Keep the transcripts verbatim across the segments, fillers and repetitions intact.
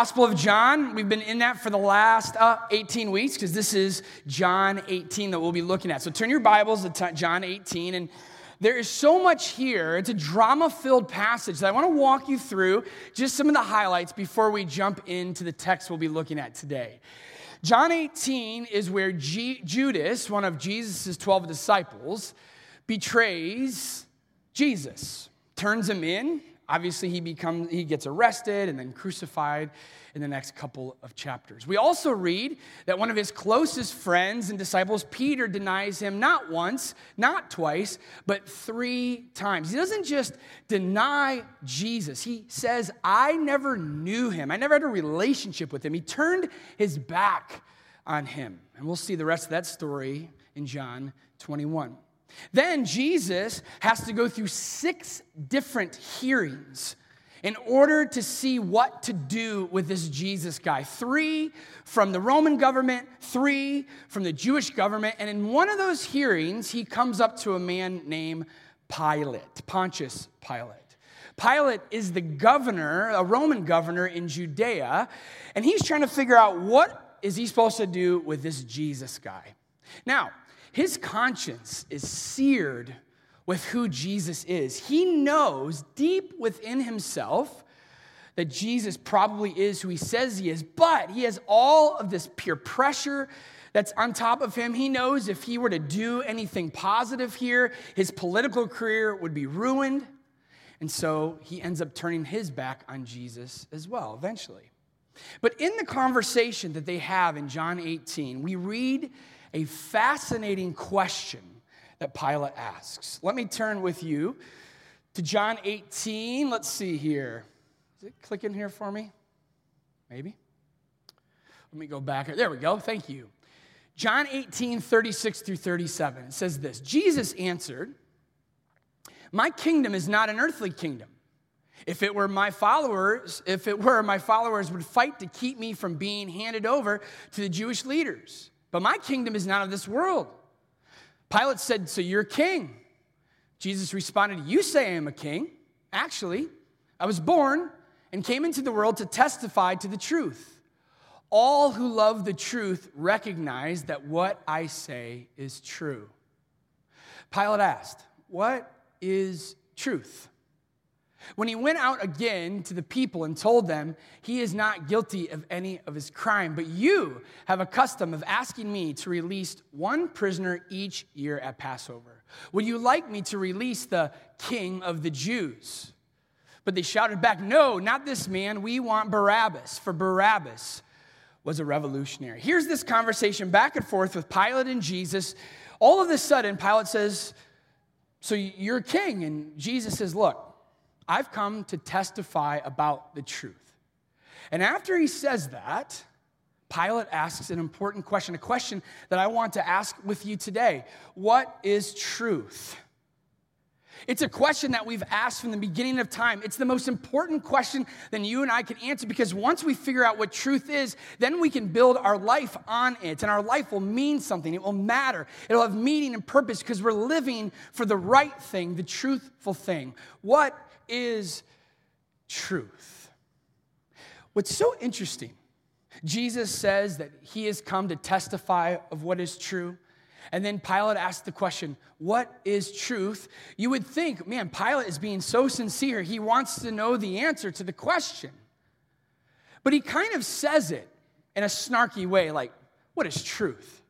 Gospel of John, we've been in that for the last uh, eighteen weeks, because this is John eighteen that we'll be looking at. So turn your Bibles to t- John eighteen, and there is so much here. It's a drama-filled passage that I want to walk you through just some of the highlights before we jump into the text we'll be looking at today. John eighteen is where G- Judas, one of Jesus' twelve disciples, betrays Jesus, turns him in. Obviously, he becomes he gets arrested and then crucified in the next couple of chapters. We also read that one of his closest friends and disciples, Peter, denies him not once, not twice, but three times. He doesn't just deny Jesus. He says, I never knew him. I never had a relationship with him. He turned his back on him. And we'll see the rest of that story in John twenty-one. Then Jesus has to go through six different hearings in order to see what to do with this Jesus guy. Three from the Roman government, three from the Jewish government. And in one of those hearings, he comes up to a man named Pilate, Pontius Pilate. Pilate is the governor, a Roman governor in Judea, and he's trying to figure out what is he supposed to do with this Jesus guy. Now, his conscience is seared with who Jesus is. He knows deep within himself that Jesus probably is who he says he is, but he has all of this peer pressure that's on top of him. He knows if he were to do anything positive here, his political career would be ruined. And so he ends up turning his back on Jesus as well, eventually. But in the conversation that they have in John eighteen, we read a fascinating question that Pilate asks. Let me turn with you to John eighteen. Let's see here. Is it clicking here for me? Maybe. Let me go back. There we go. Thank you. John eighteen, thirty-six through thirty-seven. It says this. Jesus answered, "My kingdom is not an earthly kingdom. If it were my followers, if it were, my followers would fight to keep me from being handed over to the Jewish leaders. But my kingdom is not of this world." Pilate said, "So you're king?" Jesus responded, "You say I am a king. Actually, I was born and came into the world to testify to the truth. All who love the truth recognize that what I say is true." Pilate asked, "What is truth?" When he went out again to the people and told them, "He is not guilty of any of his crime, but you have a custom of asking me to release one prisoner each year at Passover. Would you like me to release the king of the Jews?" But they shouted back, "No, not this man. We want Barabbas," for Barabbas was a revolutionary. Here's this conversation back and forth with Pilate and Jesus. All of a sudden, Pilate says, "So you're a king?" And Jesus says, "Look, I've come to testify about the truth." And after he says that, Pilate asks an important question, a question that I want to ask with you today. What is truth? It's a question that we've asked from the beginning of time. It's the most important question that you and I can answer, because once we figure out what truth is, then we can build our life on it, and our life will mean something. It will matter. It'll have meaning and purpose because we're living for the right thing, the truthful thing. What is truth? What's so interesting, Jesus says that he has come to testify of what is true. And then Pilate asked the question, what is truth? You would think, man, Pilate is being so sincere. He wants to know the answer to the question. But he kind of says it in a snarky way, like, what is truth?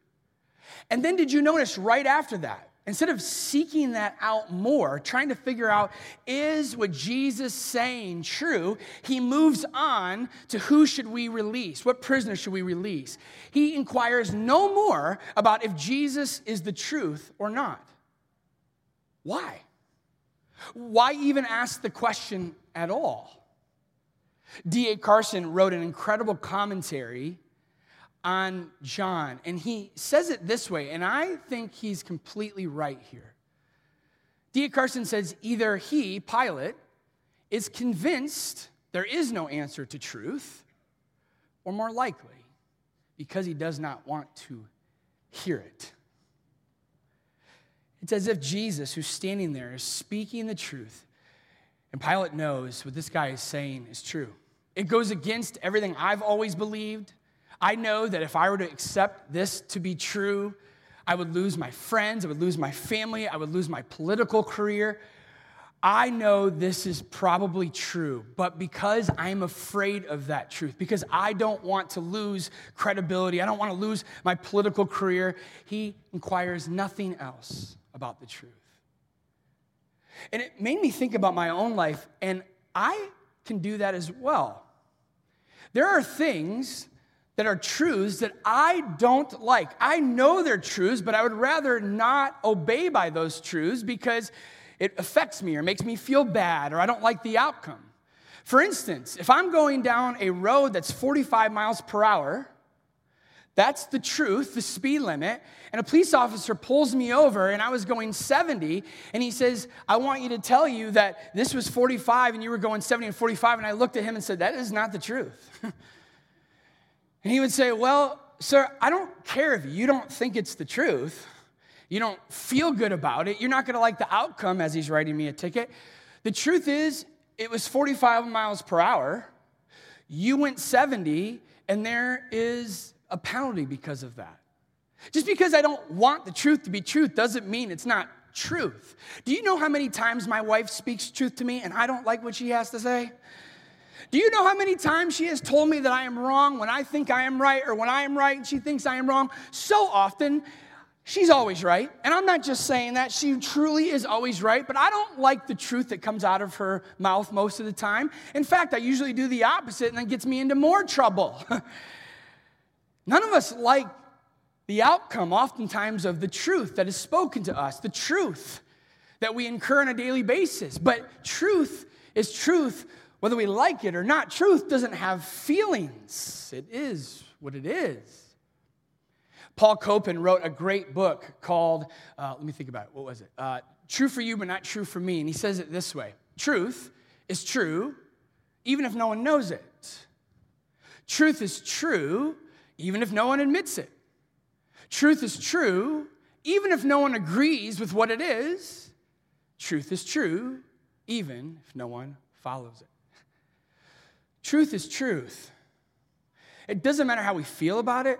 And then did you notice right after that, instead of seeking that out more, trying to figure out, is what Jesus saying true? He moves on to who should we release? What prisoner should we release? He inquires no more about if Jesus is the truth or not. Why? Why even ask the question at all? D A Carson wrote an incredible commentary on John, and he says it this way, and I think he's completely right here. D A Carson says either he, Pilate, is convinced there is no answer to truth, or more likely, because he does not want to hear it. It's as if Jesus, who's standing there, is speaking the truth, and Pilate knows what this guy is saying is true. It goes against everything I've always believed. I know that if I were to accept this to be true, I would lose my friends, I would lose my family, I would lose my political career. I know this is probably true, but because I'm afraid of that truth, because I don't want to lose credibility, I don't want to lose my political career, he inquires nothing else about the truth. And it made me think about my own life, and I can do that as well. There are things that are truths that I don't like. I know they're truths, but I would rather not obey by those truths because it affects me or makes me feel bad or I don't like the outcome. For instance, if I'm going down a road that's forty-five miles per hour, that's the truth, the speed limit, and a police officer pulls me over and I was going seventy and he says, I want you to tell you that this was forty-five and you were going seventy and forty-five, and I looked at him and said, that is not the truth. And he would say, well, sir, I don't care if you don't think it's the truth. You don't feel good about it. You're not going to like the outcome as he's writing me a ticket. The truth is, it was forty-five miles per hour. You went seventy, and there is a penalty because of that. Just because I don't want the truth to be truth doesn't mean it's not truth. Do you know how many times my wife speaks truth to me, and I don't like what she has to say? Do you know how many times she has told me that I am wrong when I think I am right, or when I am right and she thinks I am wrong? So often, she's always right, and I'm not just saying that. She truly is always right, but I don't like the truth that comes out of her mouth most of the time. In fact, I usually do the opposite, and that gets me into more trouble. None of us like the outcome, oftentimes, of the truth that is spoken to us, the truth that we incur on a daily basis. But truth is truth, whether we like it or not. Truth doesn't have feelings. It is what it is. Paul Copan wrote a great book called, uh, let me think about it, what was it? Uh, True for You, But Not True for Me. And he says it this way: truth is true, even if no one knows it. Truth is true, even if no one admits it. Truth is true, even if no one agrees with what it is. Truth is true, even if no one follows it. Truth is truth. It doesn't matter how we feel about it.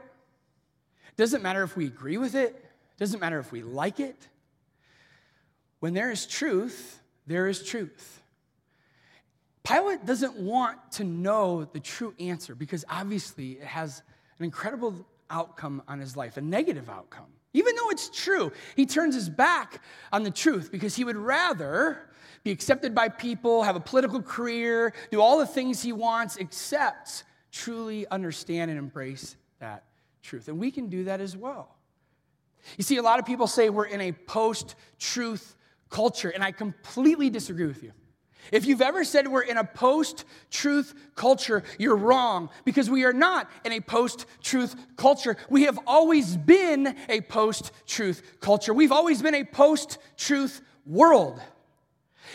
Doesn't matter if we agree with it. Doesn't matter if we like it. When there is truth, there is truth. Pilate doesn't want to know the true answer because obviously it has an incredible outcome on his life, a negative outcome. Even though it's true, he turns his back on the truth because he would rather be accepted by people, have a political career, do all the things he wants, except truly understand and embrace that truth. And we can do that as well. You see, a lot of people say we're in a post-truth culture, and I completely disagree with you. If you've ever said we're in a post-truth culture, you're wrong, because we are not in a post-truth culture. We have always been a post-truth culture. We've always been a post-truth world.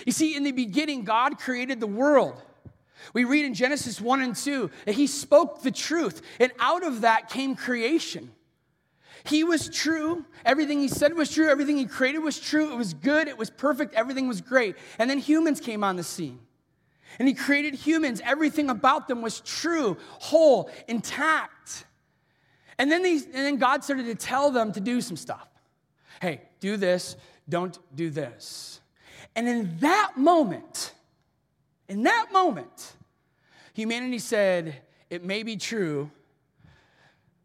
You see, in the beginning, God created the world. We read in Genesis one and two that he spoke the truth, and out of that came creation. He was true. Everything he said was true. Everything he created was true. It was good. It was perfect. Everything was great. And then humans came on the scene, and he created humans. Everything about them was true, whole, intact. And then, they, and then God started to tell them to do some stuff. Hey, do this. Don't do this. And in that moment, in that moment, humanity said, it may be true,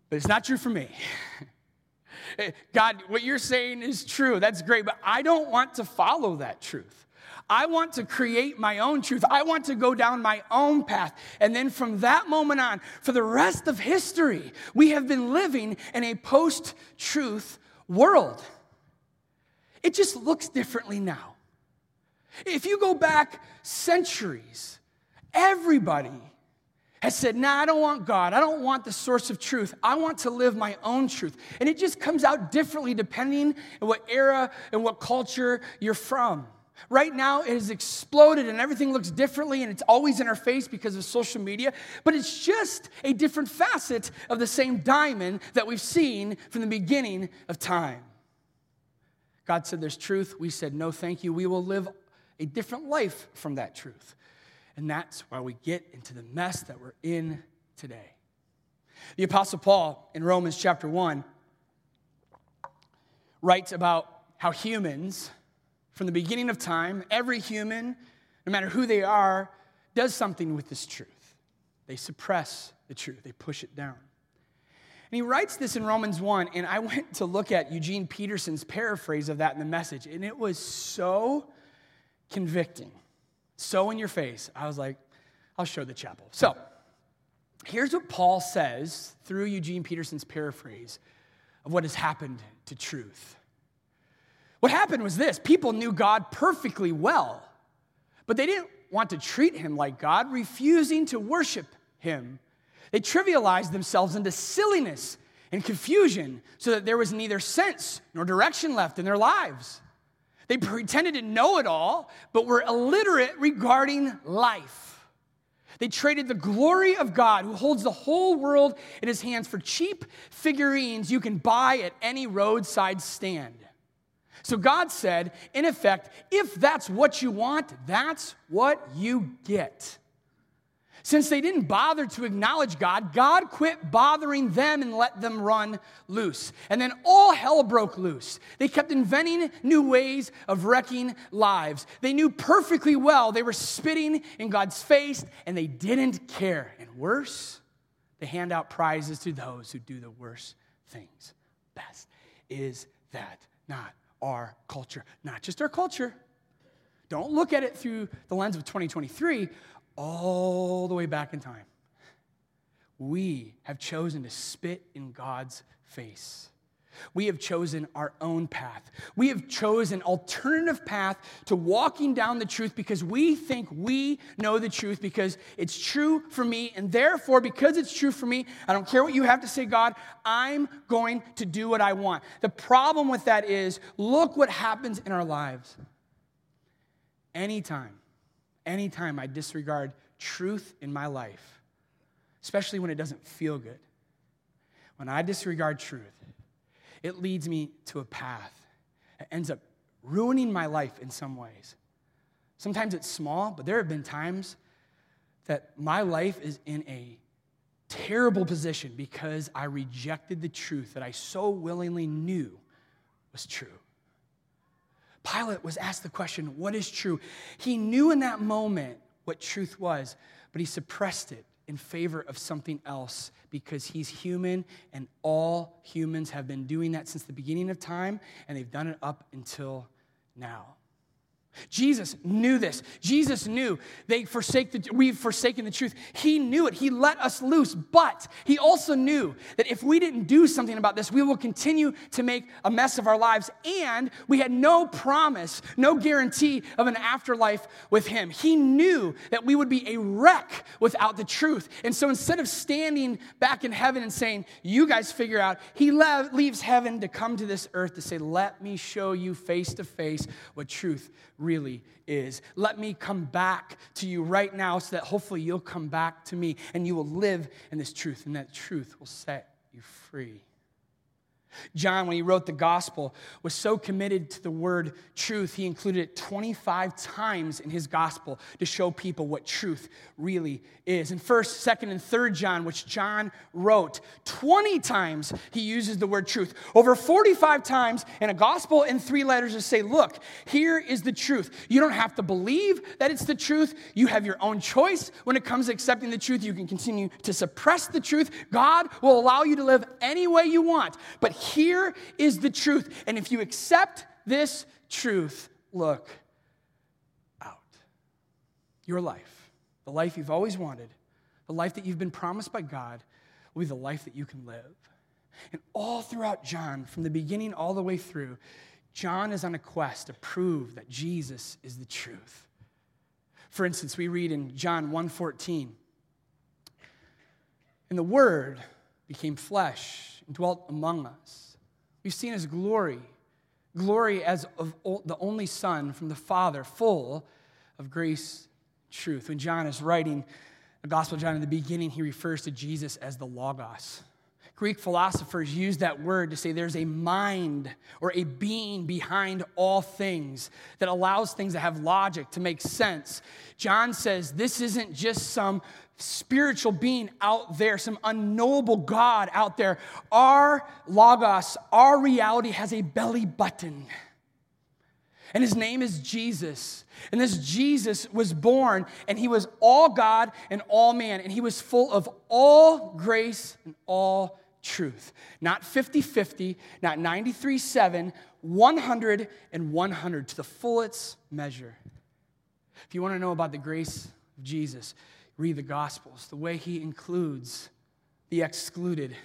but it's not true for me. God, what you're saying is true. That's great, but I don't want to follow that truth. I want to create my own truth. I want to go down my own path. And then from that moment on, for the rest of history, we have been living in a post-truth world. It just looks differently now. If you go back centuries, everybody has said, nah, I don't want God. I don't want the source of truth. I want to live my own truth. And it just comes out differently depending on what era and what culture you're from. Right now, it has exploded and everything looks differently, and it's always in our face because of social media. But it's just a different facet of the same diamond that we've seen from the beginning of time. God said there's truth. We said, no, thank you. We will live a different life from that truth. And that's why we get into the mess that we're in today. The Apostle Paul in Romans chapter one writes about how humans, from the beginning of time, every human, no matter who they are, does something with this truth. They suppress the truth. They push it down. And he writes this in Romans one, and I went to look at Eugene Peterson's paraphrase of that in the Message, and it was so convicting, so in your face. I was like, I'll show the chapel. So here's what Paul says through Eugene Peterson's paraphrase of what has happened to truth. What happened was this. People knew God perfectly well, but they didn't want to treat him like God, refusing to worship him. They trivialized themselves into silliness and confusion so that there was neither sense nor direction left in their lives. They pretended to know it all, but were illiterate regarding life. They traded the glory of God, who holds the whole world in his hands, for cheap figurines you can buy at any roadside stand. So God said, in effect, if that's what you want, that's what you get. Since they didn't bother to acknowledge God, God quit bothering them and let them run loose. And then all hell broke loose. They kept inventing new ways of wrecking lives. They knew perfectly well they were spitting in God's face, and they didn't care. And worse, they hand out prizes to those who do the worst things best. Is that not our culture? Not just our culture. Don't look at it through the lens of twenty twenty-three. All the way back in time, we have chosen to spit in God's face. We have chosen our own path. We have chosen alternative path to walking down the truth because we think we know the truth because it's true for me. And therefore, because it's true for me, I don't care what you have to say, God, I'm going to do what I want. The problem with that is, look what happens in our lives. Anytime. Anytime I disregard truth in my life, especially when it doesn't feel good, when I disregard truth, it leads me to a path that ends up ruining my life in some ways. Sometimes it's small, but there have been times that my life is in a terrible position because I rejected the truth that I so willingly knew was true. Pilate was asked the question, what is true? He knew in that moment what truth was, but he suppressed it in favor of something else because he's human, and all humans have been doing that since the beginning of time, and they've done it up until now. Jesus knew this. Jesus knew they forsake the, we've forsaken the truth. He knew it. He let us loose. But he also knew that if we didn't do something about this, we will continue to make a mess of our lives. And we had no promise, no guarantee of an afterlife with him. He knew that we would be a wreck without the truth. And so instead of standing back in heaven and saying, you guys figure out, he le- leaves heaven to come to this earth to say, let me show you face to face what truth really is. Let me come back to you right now so that hopefully you'll come back to me and you will live in this truth, and that truth will set you free. John, when he wrote the gospel, was so committed to the word truth, he included it twenty-five times in his gospel to show people what truth really is. In first, second, and third John, which John wrote, twenty times he uses the word truth. Over forty-five times in a gospel in three letters to say, look, here is the truth. You don't have to believe that it's the truth. You have your own choice when it comes to accepting the truth. You can continue to suppress the truth. God will allow you to live any way you want, but here is the truth. And if you accept this truth, look out. Your life, the life you've always wanted, the life that you've been promised by God, will be the life that you can live. And all throughout John, from the beginning all the way through, John is on a quest to prove that Jesus is the truth. For instance, we read in John one fourteen, and the Word became flesh and dwelt among us. We've seen his glory, glory as of the only Son from the Father, full of grace and truth. When John is writing the Gospel of John in the beginning, he refers to Jesus as the Logos. Greek philosophers used that word to say there's a mind or a being behind all things that allows things to have logic, to make sense. John says this isn't just some spiritual being out there, some unknowable God out there. Our logos, our reality has a belly button. And his name is Jesus. And this Jesus was born, and he was all God and all man. And he was full of all grace and all truth. Not fifty-fifty, not ninety-three seven, one hundred and one hundred, to the fullest measure. If you want to know about the grace of Jesus, read the Gospels, the way he includes the excluded,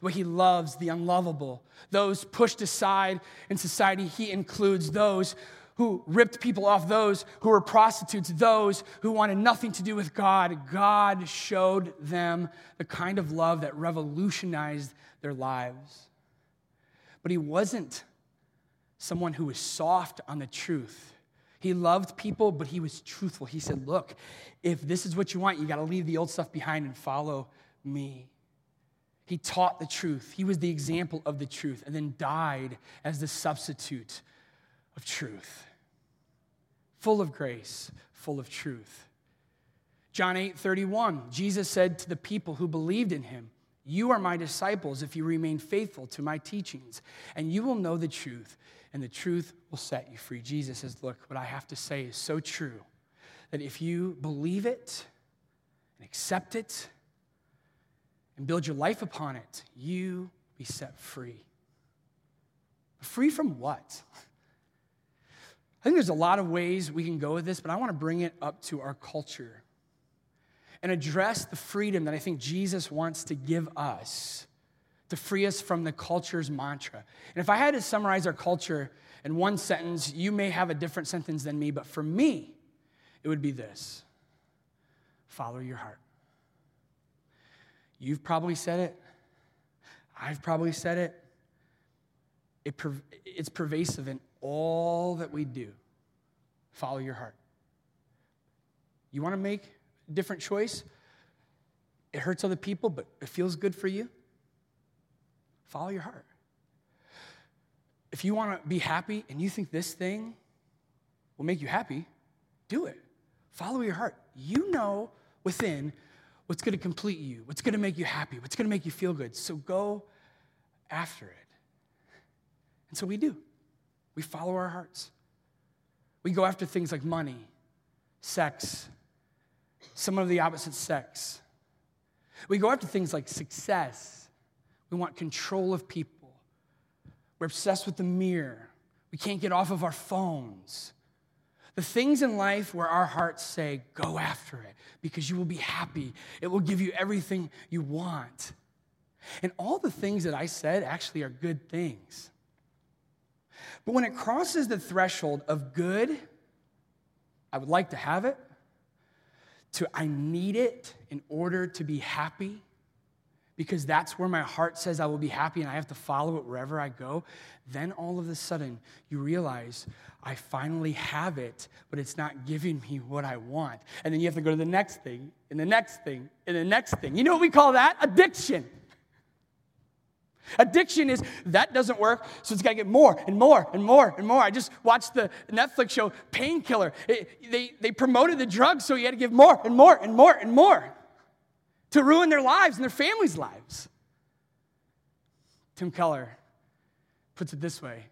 the way he loves the unlovable, those pushed aside in society. He includes those who ripped people off, those who were prostitutes, those who wanted nothing to do with God. God showed them the kind of love that revolutionized their lives. But he wasn't someone who was soft on the truth. He loved people, but he was truthful. He said, look, if this is what you want, you got to leave the old stuff behind and follow me. He taught the truth. He was the example of the truth, and then died as the substitute of truth. Full of grace, full of truth. John eight thirty-one, Jesus said to the people who believed in him, you are my disciples if you remain faithful to my teachings, and you will know the truth, and the truth will set you free. Jesus says, look, what I have to say is so true that if you believe it and accept it, and build your life upon it, you be set free. Free from what? I think there's a lot of ways we can go with this, but I want to bring it up to our culture and address the freedom that I think Jesus wants to give us, to free us from the culture's mantra. And if I had to summarize our culture in one sentence, you may have a different sentence than me, but for me, it would be this: follow your heart. You've probably said it. I've probably said it. it perv- it's pervasive in all that we do. Follow your heart. You want to make a different choice? It hurts other people, but it feels good for you. Follow your heart. If you want to be happy and you think this thing will make you happy, do it. Follow your heart. You know within what's going to complete you, what's going to make you happy, what's going to make you feel good. So go after it. And so we do. We follow our hearts. We go after things like money, sex, someone of the opposite sex. We go after things like success. We want control of people. We're obsessed with the mirror. We can't get off of our phones. The things in life where our hearts say, go after it, because you will be happy. It will give you everything you want. And all the things that I said actually are good things. But when it crosses the threshold of good, I would like to have it, to I need it in order to be happy, because that's where my heart says I will be happy and I have to follow it wherever I go, then all of a sudden you realize I finally have it, but it's not giving me what I want. And then you have to go to the next thing, and the next thing, and the next thing. You know what we call that? Addiction. Addiction is, that doesn't work, so it's got to get more and more and more and more. I just watched the Netflix show Painkiller. They, they promoted the drug, so you had to give more and more and more and more, to ruin their lives and their families' lives. Tim Keller puts it this way: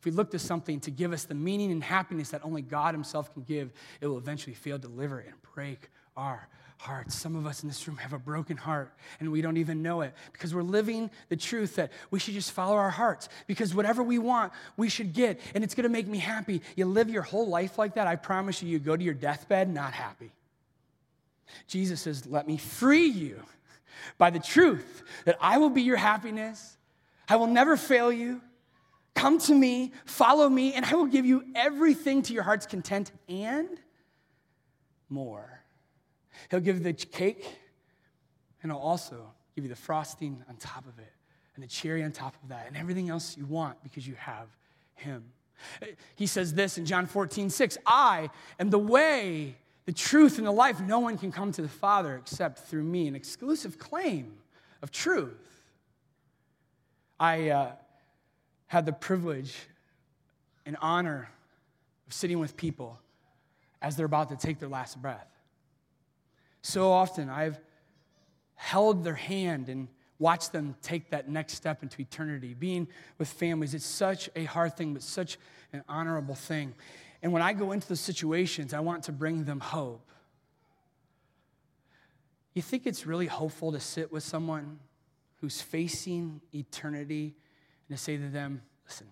if we look to something to give us the meaning and happiness that only God himself can give, it will eventually fail to deliver and break our hearts. Some of us in this room have a broken heart, and we don't even know it, because we're living the truth that we should just follow our hearts, because whatever we want, we should get, and it's going to make me happy. You live your whole life like that, I promise you, you go to your deathbed not happy. Jesus says, let me free you by the truth that I will be your happiness. I will never fail you. Come to me, follow me, and I will give you everything to your heart's content and more. He'll give you the cake, and I'll also give you the frosting on top of it and the cherry on top of that and everything else you want, because you have him. He says this in John fourteen six, I am the way, the truth, and the life. No one can come to the Father except through me. An exclusive claim of truth. I uh, had the privilege and honor of sitting with people as they're about to take their last breath. So often I've held their hand and watched them take that next step into eternity. Being with families, it's such a hard thing, but such an honorable thing. And when I go into the situations, I want to bring them hope. You think it's really hopeful to sit with someone who's facing eternity and to say to them, listen,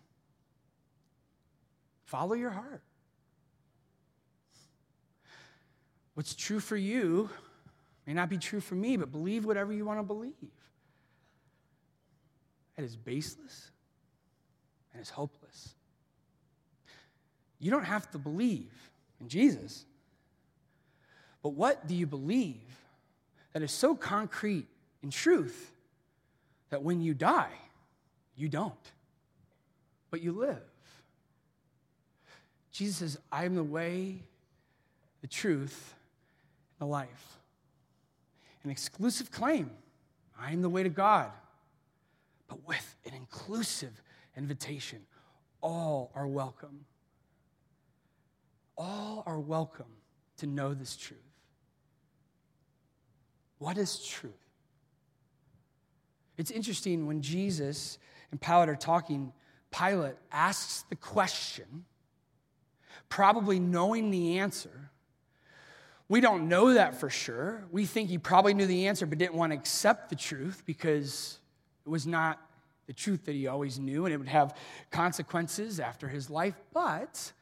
follow your heart. What's true for you may not be true for me, but believe whatever you want to believe. That is baseless and it's hopeless. You don't have to believe in Jesus, but what do you believe that is so concrete in truth that when you die, you don't, but you live? Jesus says, I am the way, the truth, and the life. An exclusive claim, I am the way to God, but with an inclusive invitation. All are welcome. All are welcome to know this truth. What is truth? It's interesting when Jesus and Pilate are talking, Pilate asks the question, probably knowing the answer. We don't know that for sure. We think he probably knew the answer but didn't want to accept the truth because it was not the truth that he always knew, and it would have consequences after his life. But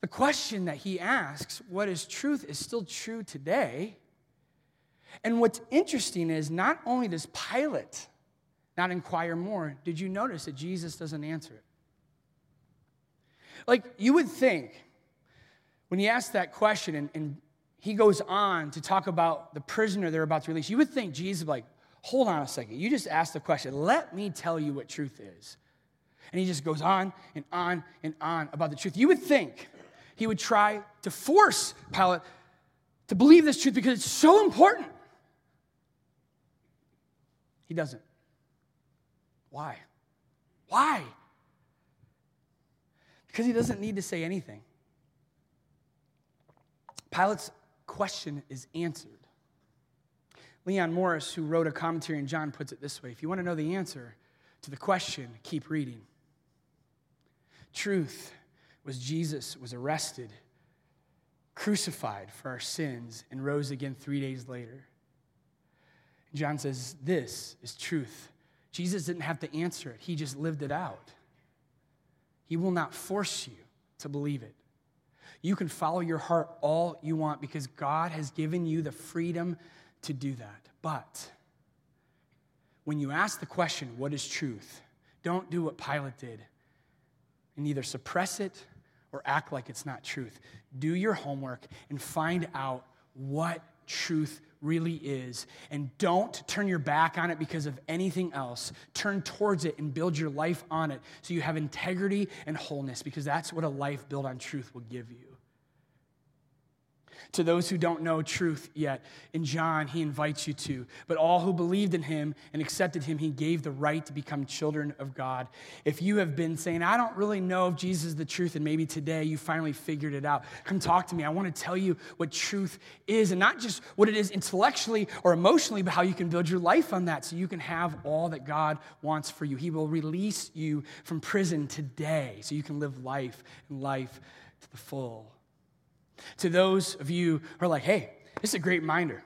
the question that he asks, what is truth, is still true today. And what's interesting is not only does Pilate not inquire more, did you notice that Jesus doesn't answer it? Like, you would think when he asked that question and, and he goes on to talk about the prisoner they're about to release, you would think Jesus would be like, hold on a second. You just asked the question. Let me tell you what truth is. And he just goes on and on and on about the truth. You would think he would try to force Pilate to believe this truth because it's so important. He doesn't. Why? Why? Because he doesn't need to say anything. Pilate's question is answered. Leon Morris, who wrote a commentary on John, puts it this way. If you want to know the answer to the question, keep reading. Truth was Jesus was arrested, crucified for our sins, and rose again three days later. John says, this is truth. Jesus didn't have to answer it. He just lived it out. He will not force you to believe it. You can follow your heart all you want because God has given you the freedom to do that. But when you ask the question, what is truth? Don't do what Pilate did and either suppress it or act like it's not truth. Do your homework and find out what truth really is, and don't turn your back on it because of anything else. Turn towards it and build your life on it so you have integrity and wholeness, because that's what a life built on truth will give you. To those who don't know truth yet, in John, he invites you to. But all who believed in him and accepted him, he gave the right to become children of God. If you have been saying, I don't really know if Jesus is the truth, and maybe today you finally figured it out, come talk to me. I want to tell you what truth is, and not just what it is intellectually or emotionally, but how you can build your life on that so you can have all that God wants for you. He will release you from prison today so you can live life and life to the full. To those of you who are like, hey, this is a great reminder.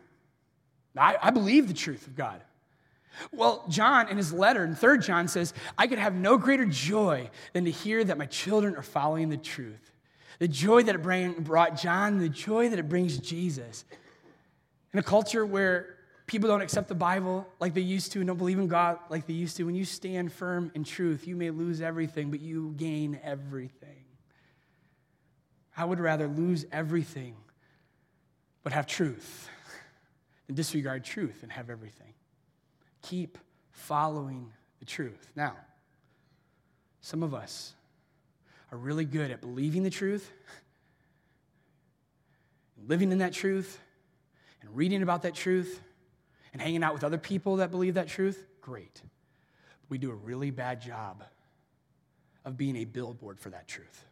I, I believe the truth of God. Well, John in his letter in Third John says, I could have no greater joy than to hear that my children are following the truth. The joy that it brought John, the joy that it brings Jesus. In a culture where people don't accept the Bible like they used to and don't believe in God like they used to, when you stand firm in truth, you may lose everything, but you gain everything. I would rather lose everything but have truth than disregard truth and have everything. Keep following the truth. Now, some of us are really good at believing the truth, living in that truth, and reading about that truth, and hanging out with other people that believe that truth, great. But we do a really bad job of being a billboard for that truth.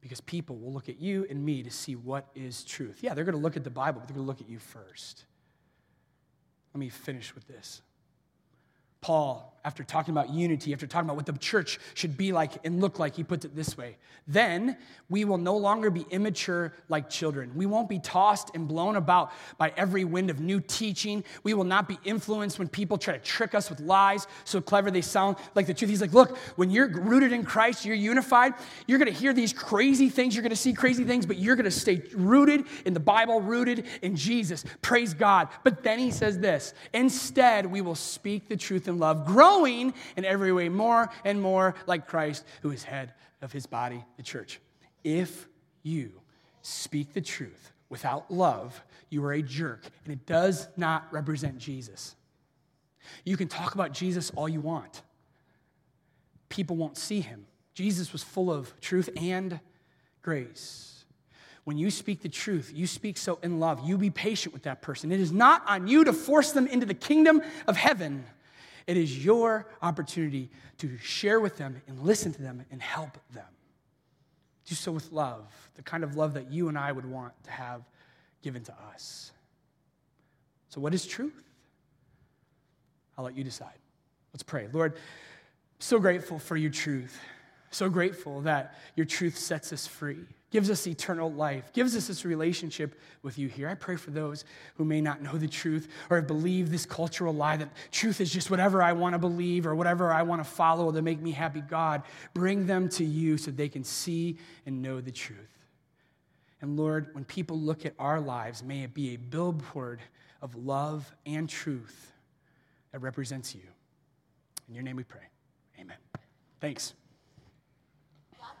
Because people will look at you and me to see what is truth. Yeah, they're going to look at the Bible, but they're going to look at you first. Let me finish with this. Paul, after talking about unity, after talking about what the church should be like and look like, he puts it this way. Then we will no longer be immature like children. We won't be tossed and blown about by every wind of new teaching. We will not be influenced when people try to trick us with lies so clever they sound like the truth. He's like, look, when you're rooted in Christ, you're unified, you're going to hear these crazy things, you're going to see crazy things, but you're going to stay rooted in the Bible, rooted in Jesus. Praise God. But then he says this, instead we will speak the truth in love, grow in every way more and more like Christ, who is head of his body, the church. If you speak the truth without love, you are a jerk, and it does not represent Jesus. You can talk about Jesus all you want. People won't see him. Jesus was full of truth and grace. When you speak the truth, you speak so in love. You be patient with that person. It is not on you to force them into the kingdom of heaven. It is your opportunity to share with them and listen to them and help them. Do so with love, the kind of love that you and I would want to have given to us. So what is truth? I'll let you decide. Let's pray. Lord, I'm so grateful for your truth. So grateful that your truth sets us free, gives us eternal life, gives us this relationship with you here. I pray for those who may not know the truth or have believed this cultural lie that truth is just whatever I want to believe or whatever I want to follow to make me happy. God, bring them to you so they can see and know the truth. And Lord, when people look at our lives, may it be a billboard of love and truth that represents you. In your name we pray. Amen. Thanks.